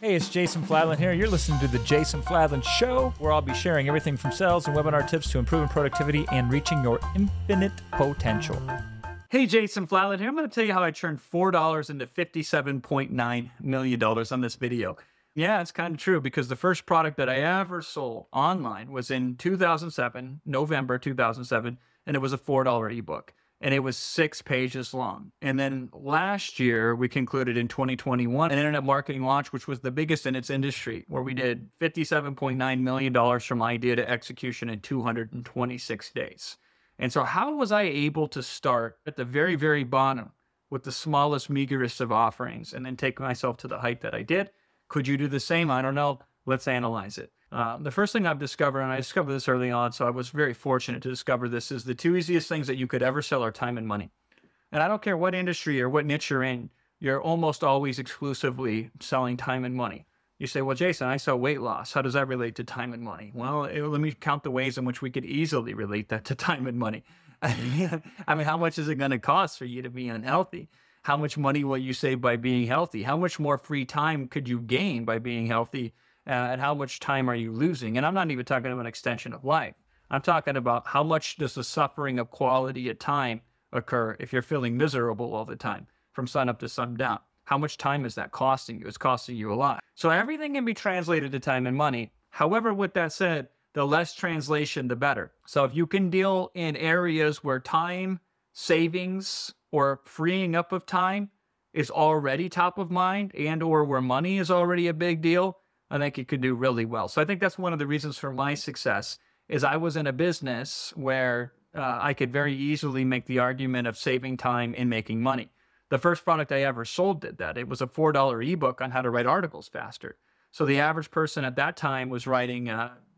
Hey, it's Jason Fladlien here. You're listening to The Jason Fladlien Show, where I'll be sharing everything from sales and webinar tips to improving productivity and reaching your infinite potential. Hey, Jason Fladlien here. I'm going to tell you how I turned $4 into $57.9 million on this video. Yeah, it's kind of true, because the first product that I ever sold online was in 2007, November 2007, and it was a $4 ebook. And it was 6 pages long. And then last year, we concluded in 2021 an internet marketing launch, which was the biggest in its industry, where we did $57.9 million from idea to execution in 226 days. And so how was I able to start at the very, very bottom with the smallest, meagerest of offerings and then take myself to the height that I did? Could you do the same? I don't know. Let's analyze it. The first thing I've discovered, and I discovered this early on, so I was very fortunate to discover this, is the 2 easiest things that you could ever sell are time and money. And I don't care what industry or what niche you're in, you're almost always exclusively selling time and money. You say, well, Jason, I sell weight loss. How does that relate to time and money? Well, let me count the ways in which we could easily relate that to time and money. I mean, how much is it going to cost for you to be unhealthy? How much money will you save by being healthy? How much more free time could you gain by being healthy? And how much time are you losing? And I'm not even talking about an extension of life. I'm talking about how much does the suffering of quality of time occur if you're feeling miserable all the time from sun up to sun down? How much time is that costing you? It's costing you a lot. So everything can be translated to time and money. However, with that said, the less translation, the better. So if you can deal in areas where time savings or freeing up of time is already top of mind, and or where money is already a big deal, I think it could do really well. So I think that's one of the reasons for my success is I was in a business where I could very easily make the argument of saving time and making money. The first product I ever sold did that. It was a $4 ebook on how to write articles faster. So the average person at that time was writing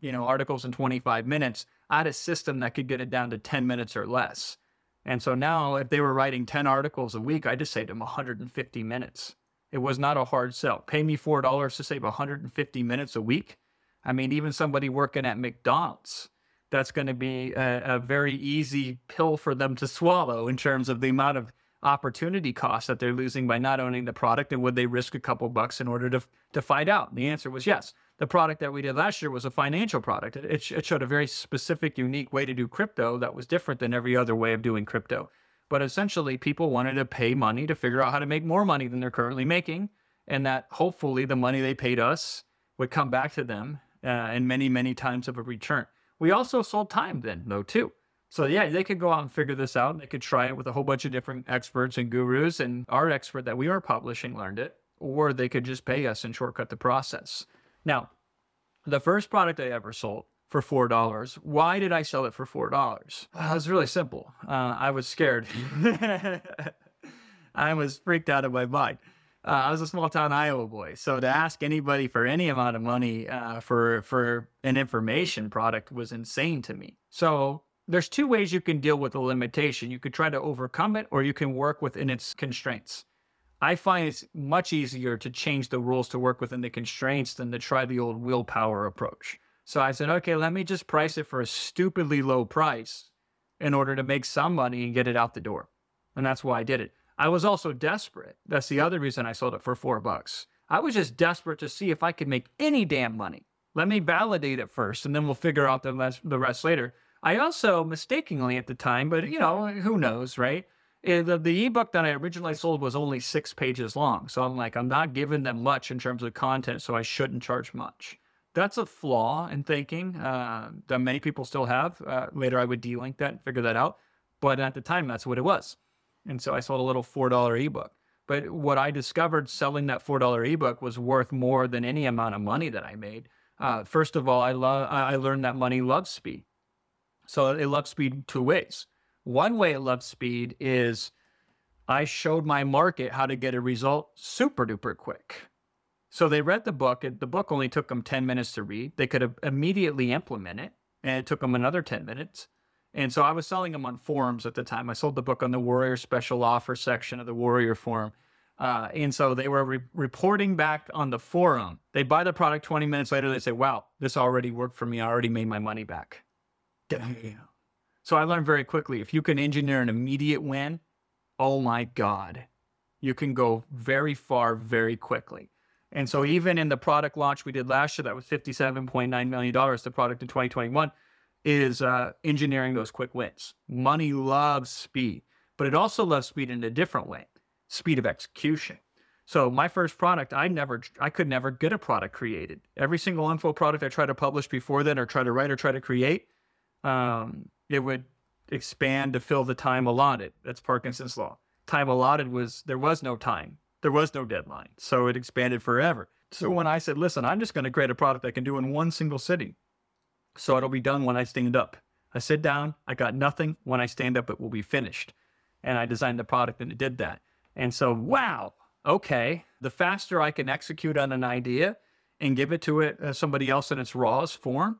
articles in 25 minutes. I had a system that could get it down to 10 minutes or less. And so now if they were writing 10 articles a week, I just saved them 150 minutes. It was not a hard sell. Pay me $4 to save 150 minutes a week. I mean, even somebody working at McDonald's, that's going to be a very easy pill for them to swallow in terms of the amount of opportunity cost that they're losing by not owning the product. And would they risk a couple bucks in order to find out? And the answer was yes. The product that we did last year was a financial product. It showed a very specific, unique way to do crypto that was different than every other way of doing crypto. But essentially, people wanted to pay money to figure out how to make more money than they're currently making, and that hopefully the money they paid us would come back to them in many, many times of a return. We also sold time then, though, too. So yeah, they could go out and figure this out. They could try it with a whole bunch of different experts and gurus, and our expert that we are publishing learned it, or they could just pay us and shortcut the process. Now, the first product I ever sold for $4. Why did I sell it for $4? Well, it was really simple. I was scared. I was freaked out of my mind. I was a small town Iowa boy. So to ask anybody for any amount of money for an information product was insane to me. So there's 2 ways you can deal with a limitation. You could try to overcome it, or you can work within its constraints. I find it's much easier to change the rules to work within the constraints than to try the old willpower approach. So I said, okay, let me just price it for a stupidly low price in order to make some money and get it out the door. And that's why I did it. I was also desperate. That's the other reason I sold it for $4. I was just desperate to see if I could make any damn money. Let me validate it first, and then we'll figure out the rest later. I also mistakenly at the time, but you know, who knows, right? The ebook that I originally sold was only 6 pages long. So I'm like, I'm not giving them much in terms of content, so I shouldn't charge much. That's a flaw in thinking that many people still have. Later, I would delink that and figure that out. But at the time, that's what it was. And so I sold a little $4 ebook. But what I discovered selling that $4 ebook was worth more than any amount of money that I made. First of all, I learned that money loves speed. So it loves speed 2 ways. One way it loves speed is I showed my market how to get a result super duper quick. So they read the book. The book only took them 10 minutes to read. They could have immediately implement it, and it took them another 10 minutes. And so I was selling them on forums at the time. I sold the book on the Warrior Special Offer section of the Warrior Forum. And so they were reporting back on the forum. They buy the product 20 minutes later. They say, wow, this already worked for me. I already made my money back. Damn. So I learned very quickly, if you can engineer an immediate win, oh my God, you can go very far very quickly. And so even in the product launch we did last year, that was $57.9 million, the product in 2021, is engineering those quick wins. Money loves speed, but it also loves speed in a different way, speed of execution. So my first product, I could never get a product created. Every single info product I tried to publish before then, or try to write or try to create, it would expand to fill the time allotted. That's Parkinson's law. Time allotted was, there was no time. There was no deadline. So it expanded forever. So when I said, listen, I'm just going to create a product I can do in one single sitting. So it'll be done when I stand up. I sit down, I got nothing. When I stand up, it will be finished. And I designed the product and it did that. And so, wow, okay. The faster I can execute on an idea and give it to somebody else in its rawest form,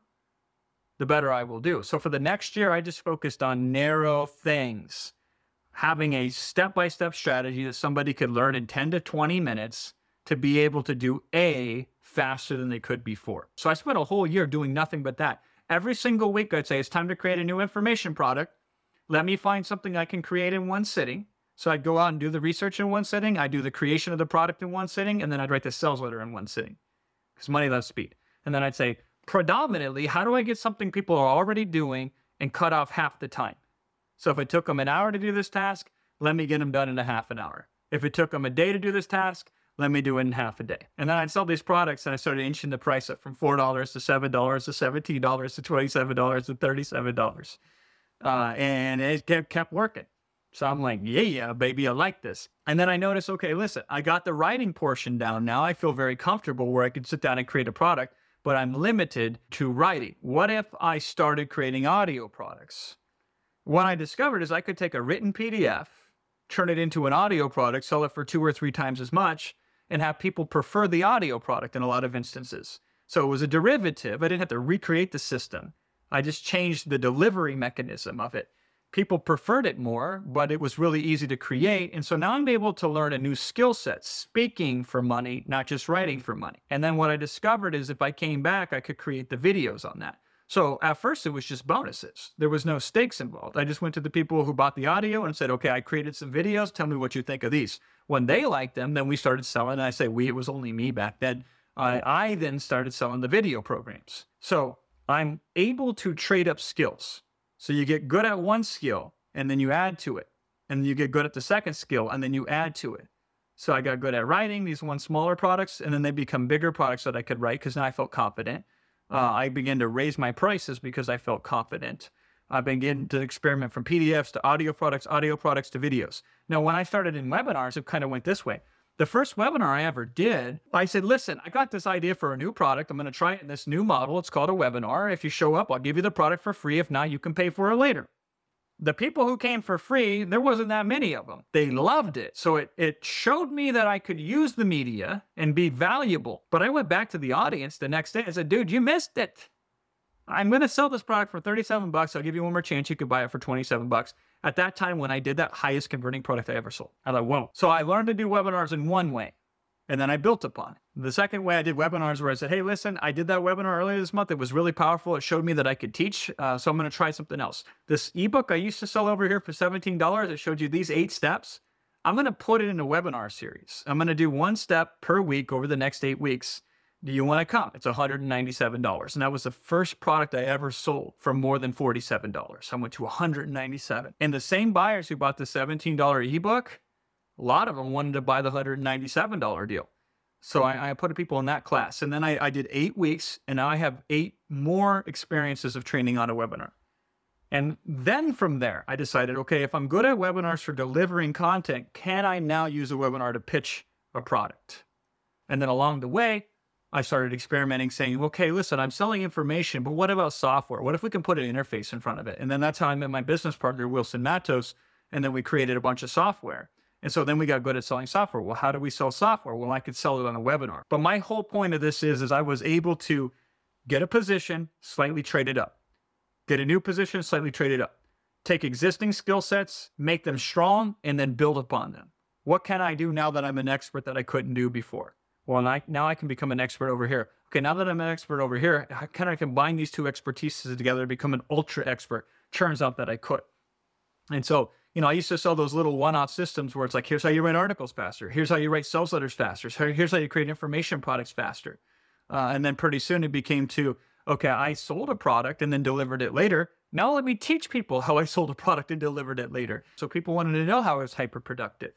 the better I will do. So for the next year, I just focused on narrow things. Having a step-by-step strategy that somebody could learn in 10 to 20 minutes to be able to do A faster than they could before. So I spent a whole year doing nothing but that. Every single week, I'd say, it's time to create a new information product. Let me find something I can create in one sitting. So I'd go out and do the research in one sitting. I'd do the creation of the product in one sitting. And then I'd write the sales letter in one sitting, because money loves speed. And then I'd say, predominantly, how do I get something people are already doing and cut off half the time? So if it took them an hour to do this task, let me get them done in a half an hour. If it took them a day to do this task, let me do it in half a day. And then I'd sell these products, and I started inching the price up from $4 to $7 to $17 to $27 to $37. And it kept working. So I'm like, yeah, baby, I like this. And then I noticed, okay, listen, I got the writing portion down now. I feel very comfortable where I could sit down and create a product, but I'm limited to writing. What if I started creating audio products? What I discovered is I could take a written PDF, turn it into an audio product, sell it for 2 or 3 times as much, and have people prefer the audio product in a lot of instances. So it was a derivative. I didn't have to recreate the system. I just changed the delivery mechanism of it. People preferred it more, but it was really easy to create. And so now I'm able to learn a new skill set, speaking for money, not just writing for money. And then what I discovered is if I came back, I could create the videos on that. So at first it was just bonuses. There was no stakes involved. I just went to the people who bought the audio and said, okay, I created some videos. Tell me what you think of these. When they liked them, then we started selling. And I say we, it was only me back then. I then started selling the video programs. So I'm able to trade up skills. So you get good at one skill and then you add to it. And you get good at the second skill and then you add to it. So I got good at writing these one smaller products, and then they become bigger products that I could write because now I felt confident. I began to raise my prices because I felt confident. I began to experiment from PDFs to audio products to videos. Now, when I started in webinars, it kind of went this way. The first webinar I ever did, I said, listen, I got this idea for a new product. I'm going to try it in this new model. It's called a webinar. If you show up, I'll give you the product for free. If not, you can pay for it later. The people who came for free, there wasn't that many of them. They loved it. So it showed me that I could use the media and be valuable. But I went back to the audience the next day and said, dude, you missed it. I'm going to sell this product for 37 bucks. I'll give you one more chance. You could buy it for 27 bucks. At that time, when I did that, highest converting product I ever sold. I thought, whoa. So I learned to do webinars in one way, and then I built upon it. The second way I did webinars where I said, hey, listen, I did that webinar earlier this month. It was really powerful. It showed me that I could teach. So I'm going to try something else. This ebook I used to sell over here for $17, it showed you these 8 steps. I'm going to put it in a webinar series. I'm going to do one step per week over the next 8 weeks. Do you want to come? It's $197. And that was the first product I ever sold for more than $47. I went to $197. And the same buyers who bought the $17 ebook, a lot of them wanted to buy the $197 deal. So I put people in that class. And then I did 8 weeks, and now I have 8 more experiences of training on a webinar. And then from there, I decided, okay, if I'm good at webinars for delivering content, can I now use a webinar to pitch a product? And then along the way, I started experimenting, saying, okay, listen, I'm selling information, but what about software? What if we can put an interface in front of it? And then that's how I met my business partner, Wilson Matos, and then we created a bunch of software. And so then we got good at selling software. Well, how do we sell software? Well, I could sell it on a webinar. But my whole point of this is I was able to get a position, slightly trade it up, get a new position, slightly trade it up, take existing skill sets, make them strong, and then build upon them. What can I do now that I'm an expert that I couldn't do before? Well, now I can become an expert over here. Okay, now that I'm an expert over here, how can I combine these two expertises together to become an ultra expert? Turns out that I could. And so you know, I used to sell those little one-off systems where it's like, here's how you write articles faster. Here's how you write sales letters faster. Here's how you create information products faster. And then pretty soon it became to, okay, I sold a product and then delivered it later. Now let me teach people how I sold a product and delivered it later. So people wanted to know how I was hyper-productive.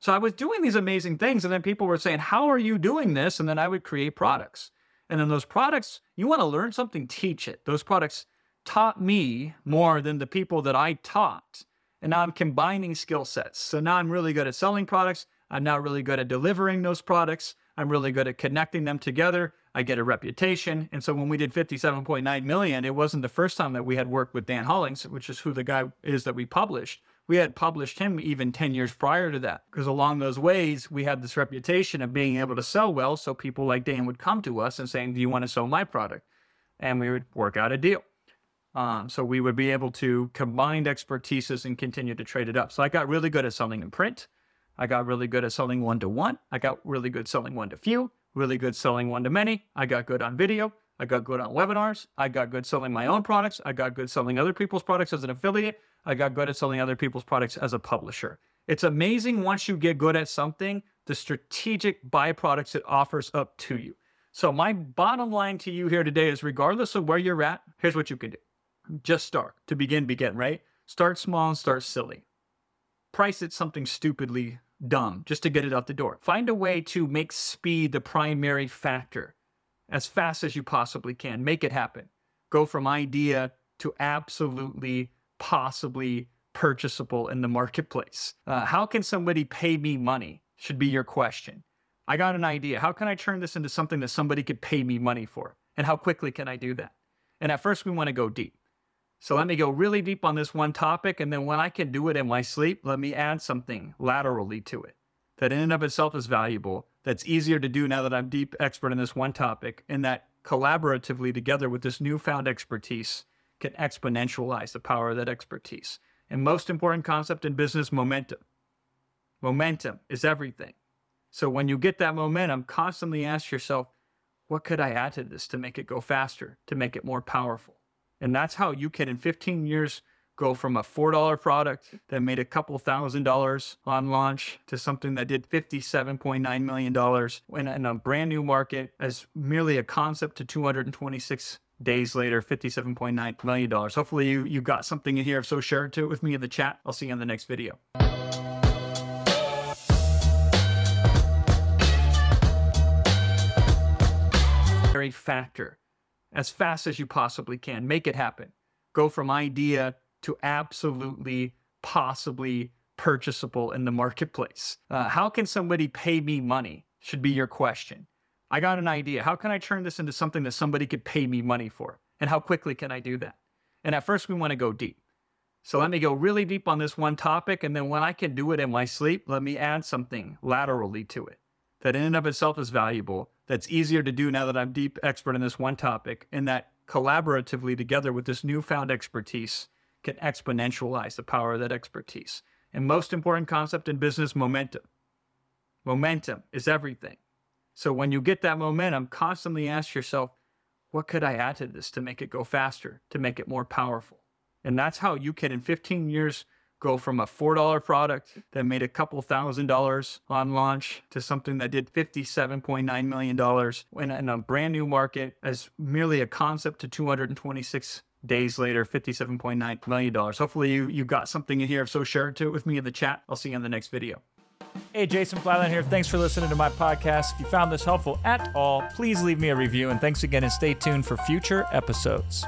So I was doing these amazing things, and then people were saying, how are you doing this? And then I would create products. And then those products, you want to learn something, teach it. Those products taught me more than the people that I taught. And now I'm combining skill sets. So now I'm really good at selling products. I'm now really good at delivering those products. I'm really good at connecting them together. I get a reputation. And so when we did 57.9 million, it wasn't the first time that we had worked with Dan Hollings, which is who the guy is that we published. We had published him even 10 years prior to that, because along those ways, we had this reputation of being able to sell well. So people like Dan would come to us and saying, do you want to sell my product? And we would work out a deal. So we would be able to combine expertises and continue to trade it up. So I got really good at selling in print. I got really good at selling one-to-one. I got really good selling one-to-few. Really good selling one-to-many. I got good on video. I got good on webinars. I got good selling my own products. I got good selling other people's products as an affiliate. I got good at selling other people's products as a publisher. It's amazing once you get good at something, the strategic byproducts it offers up to you. So my bottom line to you here today is, regardless of where you're at, here's what you can do. Just start. To begin, right? Start small and start silly. Price it something stupidly dumb just to get it out the door. Find a way to make speed the primary factor as fast as you possibly can. Make it happen. Go from idea to absolutely, possibly purchasable in the marketplace. How can somebody pay me money should be your question. I got an idea. How can I turn this into something that somebody could pay me money for? And how quickly can I do that? And at first we want to go deep. So let me go really deep on this one topic, and then when I can do it in my sleep, let me add something laterally to it that in and of itself is valuable, that's easier to do now that I'm deep expert in this one topic, and that collaboratively together with this newfound expertise can exponentialize the power of that expertise. And most important concept in business, momentum. Momentum is everything. So when you get that momentum, constantly ask yourself, what could I add to this to make it go faster, to make it more powerful? And that's how you can, in 15 years, go from a $4 product that made a couple $1,000 on launch to something that did $57.9 million in a brand new market as merely a concept to 226 days later, $57.9 million. Hopefully you got something in here. If so, share it with me in the chat. I'll see you in the next video. Very factor. As fast as you possibly can. Make it happen. Go from idea to absolutely, possibly purchasable in the marketplace. How can somebody pay me money should be your question. I got an idea. How can I turn this into something that somebody could pay me money for? And how quickly can I do that? And at first we want to go deep. So let me go really deep on this one topic, and then when I can do it in my sleep, let me add something laterally to it that in and of itself is valuable, that's easier to do now that I'm deep expert in this one topic, and that collaboratively together with this newfound expertise can exponentialize the power of that expertise. And most important concept in business, momentum. Momentum is everything. So when you get that momentum, constantly ask yourself, what could I add to this to make it go faster, to make it more powerful? And that's how you can, in 15 years, go from a $4 product that made a couple $1,000 on launch to something that did $57.9 million in a brand new market as merely a concept to 226 days later, $57.9 million. Hopefully you got something in here. If so, share it with me in the chat. I'll see you in the next video. Hey, Jason Fladlien here. Thanks for listening to my podcast. If you found this helpful at all, please leave me a review. And thanks again, and stay tuned for future episodes.